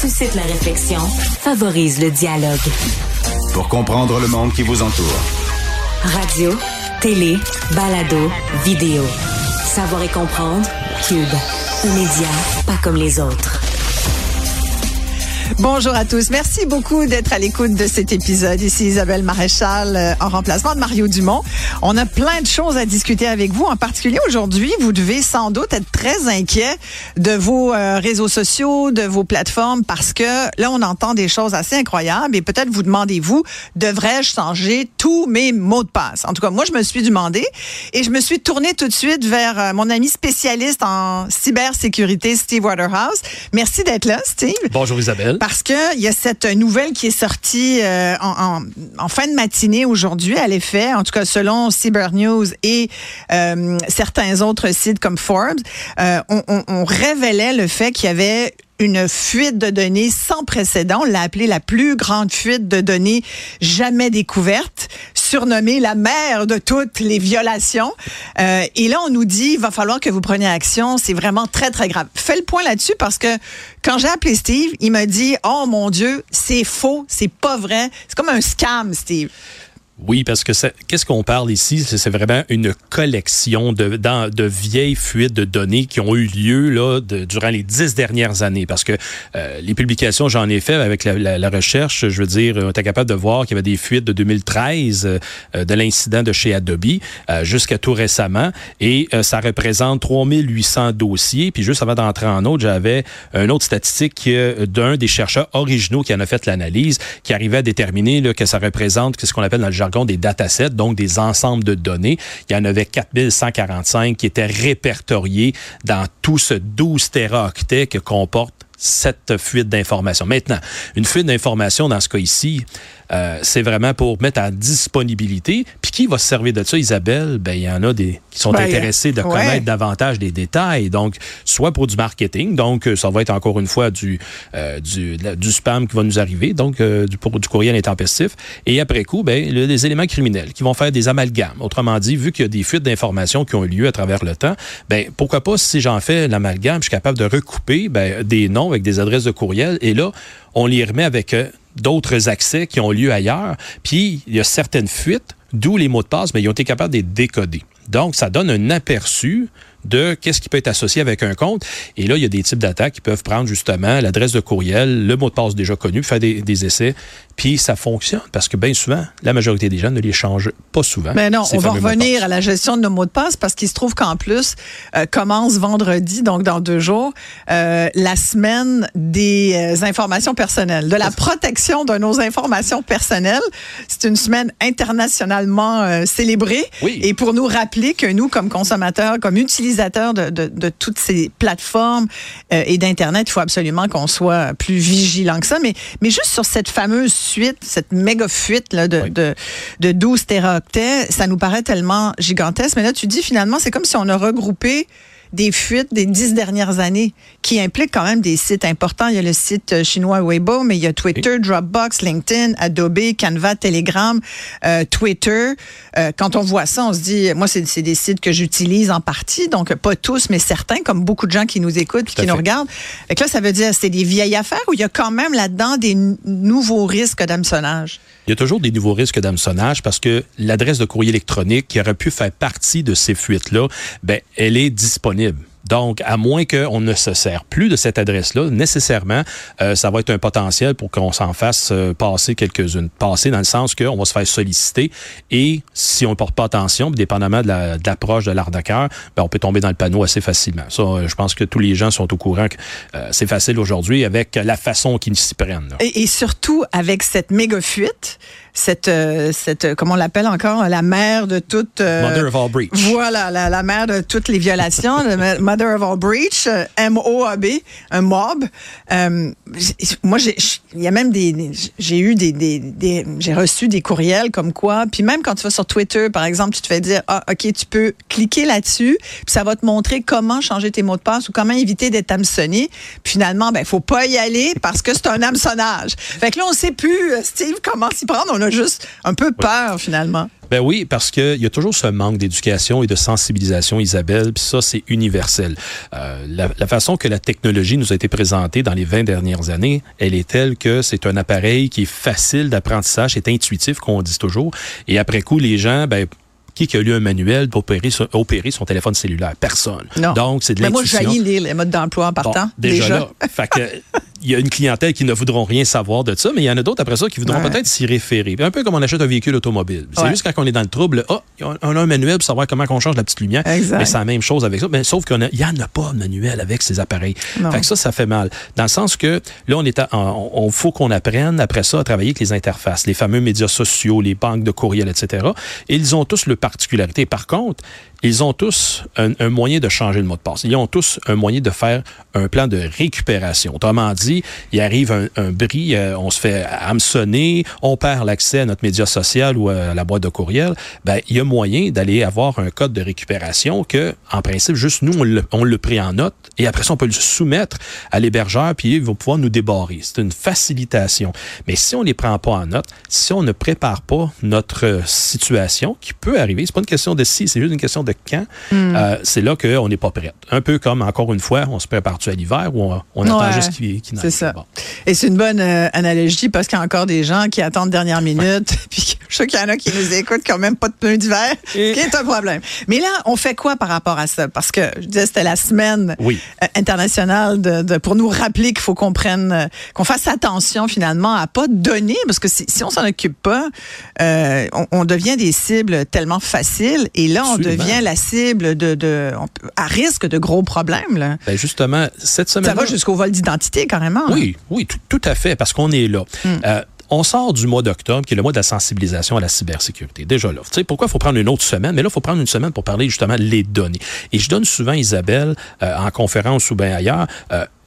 suscite la réflexion, favorise le dialogue. Pour comprendre le monde qui vous entoure. Radio, télé, balado, vidéo. Savoir et comprendre, Cube. Un média pas comme les autres. Bonjour à tous. Merci beaucoup d'être à l'écoute de cet épisode. Ici Isabelle Maréchal en remplacement de Mario Dumont. On a plein de choses à discuter avec vous. En particulier aujourd'hui, vous devez sans doute être très inquiet de vos réseaux sociaux, de vos plateformes, parce que là, on entend des choses assez incroyables et peut-être vous demandez-vous, devrais-je changer tous mes mots de passe? En tout cas, moi, je me suis demandé et je me suis tournée tout de suite vers mon ami spécialiste en cybersécurité, Steve Waterhouse. Merci d'être là, Steve. Bonjour Isabelle. Parce que il y a cette nouvelle qui est sortie en fin de matinée aujourd'hui, à l'effet, en tout cas selon Cybernews et certains autres sites comme Forbes, on révélait le fait qu'il y avait une fuite de données sans précédent. On l'a appelée la plus grande fuite de données jamais découverte, surnommée la mère de toutes les violations. Et là, on nous dit, il va falloir que vous preniez action. C'est vraiment très, très grave. Fais le point là-dessus parce que quand j'ai appelé Steve, il m'a dit, oh mon Dieu, c'est faux, c'est pas vrai. C'est comme un scam, Steve. Oui, parce que qu'est-ce qu'on parle ici? C'est vraiment une collection de vieilles fuites de données qui ont eu lieu là durant les 10 dernières années. Parce que les publications, j'en ai fait avec la recherche, je veux dire, on était capable de voir qu'il y avait des fuites de 2013, de l'incident de chez Adobe, jusqu'à tout récemment. Et ça représente 3800 dossiers. Puis juste avant d'entrer en autre, j'avais une autre statistique d'un des chercheurs originaux qui en a fait l'analyse, qui arrivait à déterminer là, que ça représente ce qu'on appelle dans le des datasets, donc des ensembles de données. Il y en avait 4145 qui étaient répertoriés dans tout ce 12 téraoctets que comporte cette fuite d'informations. Maintenant, une fuite d'informations dans ce cas ici, c'est vraiment pour mettre en disponibilité. Puis qui va se servir de ça, Isabelle? Ben, il y en a des qui sont intéressés de connaître davantage des détails. Donc, soit pour du marketing, donc ça va être encore une fois du spam qui va nous arriver, donc du courriel intempestif. Et après coup, ben les éléments criminels qui vont faire des amalgames. Autrement dit, vu qu'il y a des fuites d'informations qui ont eu lieu à travers le temps, ben pourquoi pas, si j'en fais l'amalgame, je suis capable de recouper des noms avec des adresses de courriel. Et là, on les remet avec d'autres accès qui ont lieu ailleurs. Puis, il y a certaines fuites, d'où les mots de passe, mais ils ont été capables de les décoder. Donc, ça donne un aperçu de qu'est-ce qui peut être associé avec un compte. Et là, il y a des types d'attaques qui peuvent prendre justement l'adresse de courriel, le mot de passe déjà connu, faire des essais. Puis, ça fonctionne parce que bien souvent, la majorité des gens ne les changent pas souvent. Mais non, on va revenir à la gestion de nos mots de passe parce qu'il se trouve qu'en plus, commence vendredi, donc dans 2 jours, la semaine des informations personnelles, de la protection de nos informations personnelles. C'est une semaine internationalement célébrée. Oui. Et pour nous rappeler que nous, comme consommateurs, comme utilisateurs de toutes ces plateformes et d'Internet, il faut absolument qu'on soit plus vigilant que ça. Mais juste sur cette fameuse suite, cette méga fuite là, de 12 téraoctets, ça nous paraît tellement gigantesque. Mais là, tu dis finalement, c'est comme si on a regroupé des fuites des 10 dernières années qui impliquent quand même des sites importants. Il y a le site chinois Weibo, mais il y a Twitter, Dropbox, LinkedIn, Adobe, Canva, Telegram, Twitter. Quand on voit ça, on se dit, moi, c'est des sites que j'utilise en partie, donc pas tous, mais certains, comme beaucoup de gens qui nous écoutent et qui nous regardent. Donc là, ça veut dire, c'est des vieilles affaires ou il y a quand même là-dedans des nouveaux risques d'hameçonnage? Il y a toujours des nouveaux risques d'hameçonnage parce que l'adresse de courrier électronique qui aurait pu faire partie de ces fuites-là, ben, elle est disponible. Donc, à moins qu'on ne se sert plus de cette adresse-là, nécessairement, ça va être un potentiel pour qu'on s'en fasse passer quelques-unes. Passer dans le sens qu'on va se faire solliciter et si on ne porte pas attention, dépendamment de l'approche de l'arnaqueur, ben, on peut tomber dans le panneau assez facilement. Ça, je pense que tous les gens sont au courant que c'est facile aujourd'hui avec la façon qu'ils s'y prennent. Et surtout, avec cette méga fuite, cette comment on l'appelle encore, la mère de toutes... Mother of all breach. Voilà, la mère de toutes les violations, Mother of all breach, MOAB, un mob. Moi, j'ai reçu des courriels comme quoi, puis même quand tu vas sur Twitter, par exemple, tu te fais dire, ah, OK, tu peux cliquer là-dessus, puis ça va te montrer comment changer tes mots de passe ou comment éviter d'être hameçonné. Puis finalement, ben, faut pas y aller parce que c'est un hameçonnage. Fait que là, on sait plus, Steve, comment s'y prendre. On a juste un peu peur, finalement. Ben oui, parce qu'il y a toujours ce manque d'éducation et de sensibilisation, Isabelle, puis ça, c'est universel. La façon que la technologie nous a été présentée dans les 20 dernières années, elle est telle que c'est un appareil qui est facile d'apprentissage, c'est intuitif, qu'on dit toujours. Et après coup, les gens... ben qui a lu un manuel pour opérer son téléphone cellulaire? Personne. Non. Donc, c'est de l'intuition. Mais moi, je haïs les modes d'emploi en partant. Bon, déjà. Fait que, il y a une clientèle qui ne voudront rien savoir de ça, mais il y en a d'autres après ça qui voudront peut-être s'y référer. Un peu comme on achète un véhicule automobile. C'est juste quand on est dans le trouble, on a un manuel pour savoir comment on change la petite lumière. Exact. Mais c'est la même chose avec ça. Mais sauf qu'il n'y en a pas de manuel avec ces appareils. Non. Fait que ça fait mal. Dans le sens que là, on faut qu'on apprenne après ça à travailler avec les interfaces, les fameux médias sociaux, les banques de courriel, etc. Et ils ont tous le particularité. Par contre, ils ont tous un moyen de changer le mot de passe. Ils ont tous un moyen de faire un plan de récupération. Autrement dit, il arrive un bris, on se fait hameçonner, on perd l'accès à notre média social ou à la boîte de courriel. Ben, il y a moyen d'aller avoir un code de récupération que, en principe, juste nous, on le prend en note et après ça, on peut le soumettre à l'hébergeur puis il va pouvoir nous débarrer. C'est une facilitation. Mais si on ne les prend pas en note, si on ne prépare pas notre situation qui peut arriver, c'est pas une question de si, c'est juste une question de quand, c'est là qu'on n'est pas prête. Un peu comme, encore une fois, on se prépare-tu à l'hiver ou on attend juste qu'il n'arrive pas. Bon. Et c'est une bonne analogie parce qu'il y a encore des gens qui attendent dernière minute puis je sais qu'il y en a qui nous écoutent qui n'ont même pas de pneus d'hiver, ce qui est un problème. Mais là, on fait quoi par rapport à ça? Parce que, je disais, c'était la semaine internationale pour nous rappeler qu'il faut qu'on prenne, qu'on fasse attention finalement à ne pas donner, parce que si on s'en occupe pas, on devient des cibles tellement facile et là, on devient la cible à risque de gros problèmes. Là. Ben justement, cette semaine... Ça va jusqu'au vol d'identité, carrément. Oui, oui, tout à fait, parce qu'on est là. On sort du mois d'octobre, qui est le mois de la sensibilisation à la cybersécurité. Déjà là. Tu sais, pourquoi il faut prendre une autre semaine? Mais là, il faut prendre une semaine pour parler justement des données. Et je donne souvent, Isabelle, en conférence ou bien ailleurs,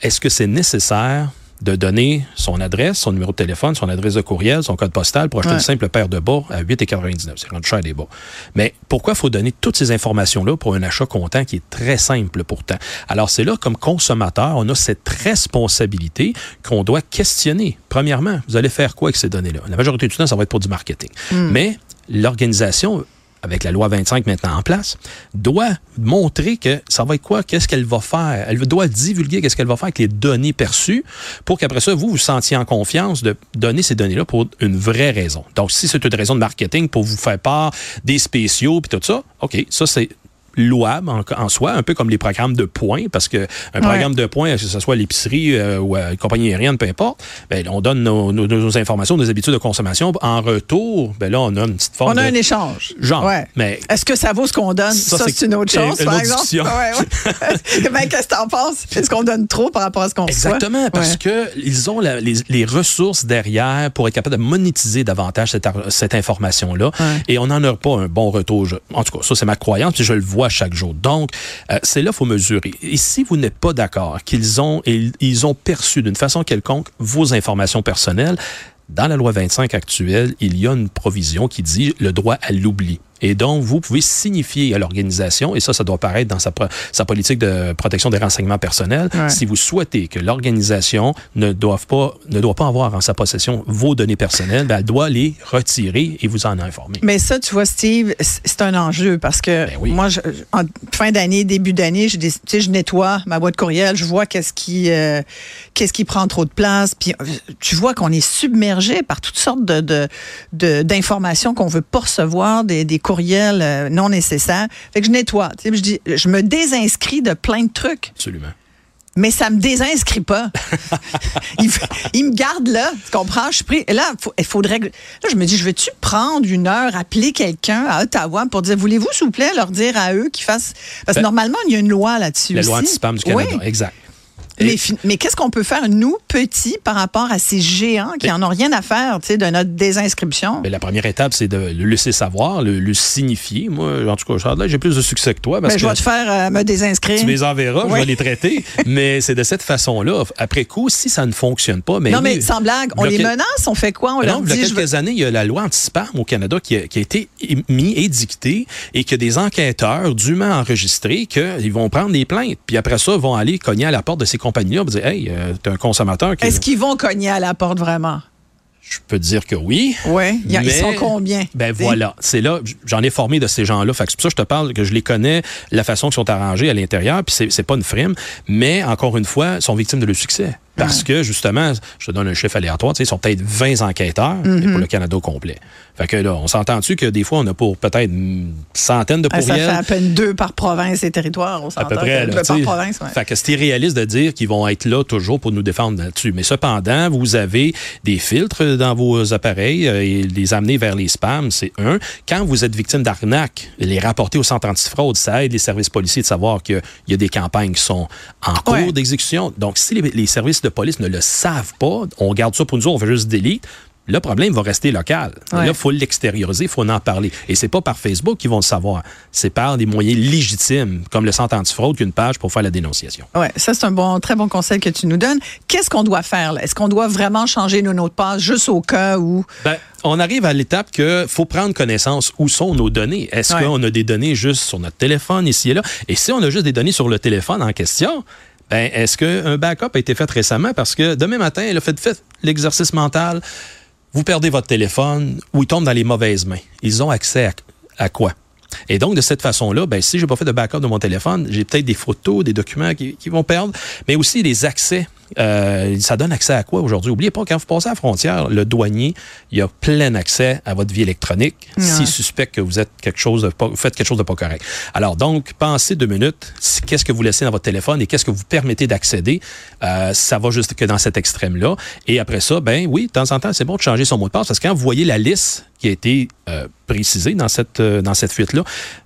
est-ce que c'est nécessaire de donner son adresse, son numéro de téléphone, son adresse de courriel, son code postal pour acheter une simple paire de bas à 8,99 $. C'est rendu cher des bas. Mais pourquoi il faut donner toutes ces informations-là pour un achat comptant qui est très simple pourtant? Alors, c'est là, comme consommateur, on a cette responsabilité qu'on doit questionner. Premièrement, vous allez faire quoi avec ces données-là? La majorité du temps, ça va être pour du marketing. Mais l'organisation... avec la loi 25 maintenant en place, doit montrer que ça va être quoi, qu'est-ce qu'elle va faire. Elle doit divulguer qu'est-ce qu'elle va faire avec les données perçues pour qu'après ça, vous sentiez en confiance de donner ces données-là pour une vraie raison. Donc, si c'est une raison de marketing pour vous faire part des spéciaux puis tout ça, OK, ça c'est louable en soi, un peu comme les programmes de points, parce que un programme de points, que ce soit l'épicerie ou une compagnie aérienne, peu importe, ben, on donne nos informations, nos habitudes de consommation. En retour, ben là, on a une petite forme un échange. Genre. Ouais. Mais est-ce que ça vaut ce qu'on donne? Ça, c'est une autre chose, par exemple. Ouais. Ben, qu'est-ce que t'en penses? Est-ce qu'on donne trop par rapport à ce qu'on fait? Exactement, parce que ils ont les ressources derrière pour être capable de monétiser davantage cette information-là. Ouais. Et on n'en a pas un bon retour. En tout cas, ça, c'est ma croyance, puis je le vois à chaque jour. Donc, c'est là qu'il faut mesurer. Et si vous n'êtes pas d'accord qu'ils ont perçu d'une façon quelconque vos informations personnelles, dans la loi 25 actuelle, il y a une provision qui dit le droit à l'oubli. Et donc, vous pouvez signifier à l'organisation, et ça doit paraître dans sa politique de protection des renseignements personnels, si vous souhaitez que l'organisation ne doit pas avoir en sa possession vos données personnelles, ben, elle doit les retirer et vous en informer. Mais ça, tu vois, Steve, c'est un enjeu parce que moi, en fin d'année, début d'année, je nettoie ma boîte courriel, je vois qu'est-ce qui prend trop de place, puis tu vois qu'on est submergé submergés par toutes sortes d'informations qu'on ne veut pas recevoir, des courriels non nécessaires. Fait que je nettoie. Je me désinscris de plein de trucs. Absolument. Mais ça me désinscrit pas. Il me garde là, tu comprends? Je suis pris. Et là, il faudrait. Là, je me dis, je vais-tu prendre une heure, appeler quelqu'un à Ottawa pour dire, voulez-vous, s'il vous plaît, leur dire à eux qu'ils fassent. Parce que normalement, il y a une loi là-dessus. La loi anti-spam du Canada, oui. Exact. Mais qu'est-ce qu'on peut faire, nous, petits, par rapport à ces géants qui n'en ont rien à faire de notre désinscription? La première étape, c'est de le laisser savoir, le signifier. Moi, en tout cas, là, j'ai plus de succès que toi. Parce que je vais te faire me désinscrire. Tu les enverras, oui. Je vais les traiter. Mais c'est de cette façon-là. Après coup, si ça ne fonctionne pas... Mais sans blague, on les menace, on fait quoi? Il y a quelques années, il y a la loi anti-spam au Canada qui a été mise, édictée, et que des enquêteurs dûment enregistrés, qu'ils vont prendre des plaintes. Puis après ça, vont aller cogner à la porte de ces compagnie-là, on va dire, hey, t'es un consommateur. Est-ce qu'ils vont cogner à la porte vraiment? Je peux te dire que oui. Oui, ils sont combien? Ben voilà, c'est là, j'en ai formé de ces gens-là. Fait que c'est pour ça que je te parle, que je les connais, la façon qu'ils sont arrangés à l'intérieur, puis c'est pas une frime, mais encore une fois, sont victimes de leur succès. Parce que, justement, je te donne un chiffre aléatoire, ils sont peut-être 20 enquêteurs mais pour le Canada au complet. Fait que là, on s'entend-tu que des fois, on a pour peut-être une centaine de courriels. Ça fait à peine 2 par province et territoire, on s'entend. À peu près, là, par province, ouais. Fait que c'est irréaliste de dire qu'ils vont être là toujours pour nous défendre là-dessus. Mais cependant, vous avez des filtres dans vos appareils et les amener vers les spams, c'est un. Quand vous êtes victime d'arnaque, les rapporter au centre antifraude, ça aide les services policiers de savoir qu'il y a des campagnes qui sont en cours d'exécution. Donc, si les services de police ne le savent pas, on garde ça pour nous autres, on fait juste delete. Le problème va rester local. Ouais. Là, il faut l'extérioriser, il faut en parler. Et c'est pas par Facebook qu'ils vont le savoir. C'est par des moyens légitimes, comme le centre antifraude, qu'une page pour faire la dénonciation. Oui, ça, c'est un très bon conseil que tu nous donnes. Qu'est-ce qu'on doit faire, là? Est-ce qu'on doit vraiment changer nos mots de passe juste au cas où... On arrive à l'étape qu'il faut prendre connaissance où sont nos données. Est-ce qu'on a des données juste sur notre téléphone, ici et là? Et si on a juste des données sur le téléphone en question... Ben, est-ce qu'un backup a été fait récemment? Parce que demain matin, elle a fait l'exercice mental. Vous perdez votre téléphone ou il tombe dans les mauvaises mains. Ils ont accès à quoi? Et donc, de cette façon-là, ben, si je n'ai pas fait de backup de mon téléphone, j'ai peut-être des photos, des documents qui vont perdre, mais aussi les accès. Ça donne accès à quoi aujourd'hui? N'oubliez pas, quand vous passez à la frontière, le douanier, il a plein accès à votre vie électronique s'il suspecte que vous êtes faites quelque chose de pas correct. Alors donc, pensez 2 minutes, qu'est-ce que vous laissez dans votre téléphone et qu'est-ce que vous permettez d'accéder? Ça va juste que dans cet extrême-là. Et après ça, ben oui, de temps en temps, c'est bon de changer son mot de passe parce que quand vous voyez la liste qui a été précisée dans cette fuite-là,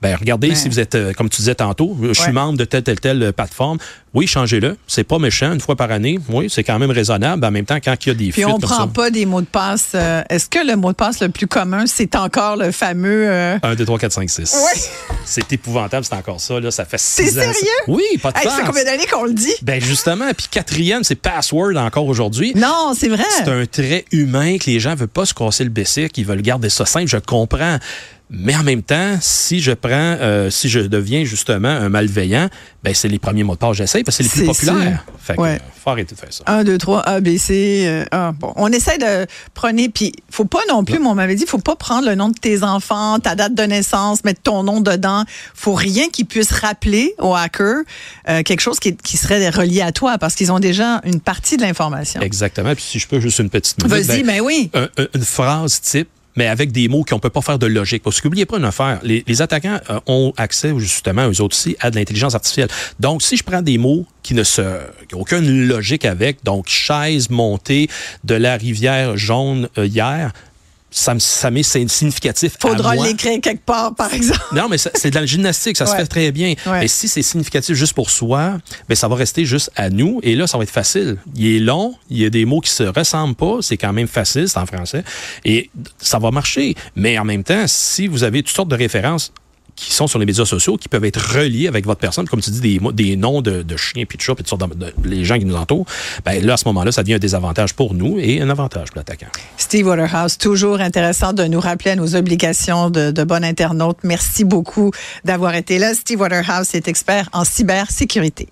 ben regardez, si vous êtes, comme tu disais tantôt, je suis membre de telle plateforme, oui, changez-le, c'est pas méchant, une fois par année, oui, c'est quand même raisonnable, en même temps, quand il y a des fuites comme ça. Puis on prend pas des mots de passe, est-ce que le mot de passe le plus commun, c'est encore le fameux... 1, 2, 3, 4, 5, 6. Oui. C'est épouvantable, c'est encore ça, là, ça fait 6 ans. C'est sérieux? Oui, pas de passe. Ça fait combien d'années qu'on le dit? Ben justement, puis 4e, c'est password encore aujourd'hui. Non, c'est vrai. C'est un trait humain que les gens veulent pas se casser le bessic, ils veulent garder ça simple, je comprends. Mais en même temps, si je deviens justement un malveillant, ben c'est les premiers mots de passe que j'essaie parce que c'est les plus populaires. Fait que, faut arrêter de faire ça. 1, 2, 3, A, B, C, A. Bon, on essaie de prôner, puis faut pas non plus, on m'avait dit, faut pas prendre le nom de tes enfants, ta date de naissance, mettre ton nom dedans. Faut rien qui puisse rappeler aux hackers quelque chose qui serait relié à toi parce qu'ils ont déjà une partie de l'information. Exactement. Puis si je peux, juste une petite minute. Vas-y, ben oui. Une phrase type, mais avec des mots qu'on ne peut pas faire de logique. Parce qu'oubliez pas une affaire, les attaquants ont accès justement, eux autres aussi, à de l'intelligence artificielle. Donc, si je prends des mots qui n'ont aucune logique avec, donc chaise montée de la rivière jaune hier, ça m'est significatif. Faudra l'écrire quelque part, par exemple. Non, mais c'est de la gymnastique, ça se fait très bien. Ouais. Mais si c'est significatif juste pour soi, ben ça va rester juste à nous. Et là, ça va être facile. Il est long, il y a des mots qui se ressemblent pas, c'est quand même facile, c'est en français. Et ça va marcher. Mais en même temps, si vous avez toutes sortes de références qui sont sur les médias sociaux, qui peuvent être reliés avec votre personne, comme tu dis, des noms de chiens, puis de chats, puis de sortes les gens qui nous entourent, bien là, à ce moment-là, ça devient un désavantage pour nous et un avantage pour l'attaquant. Steve Waterhouse, toujours intéressant de nous rappeler à nos obligations de bon internaute. Merci beaucoup d'avoir été là. Steve Waterhouse est expert en cybersécurité.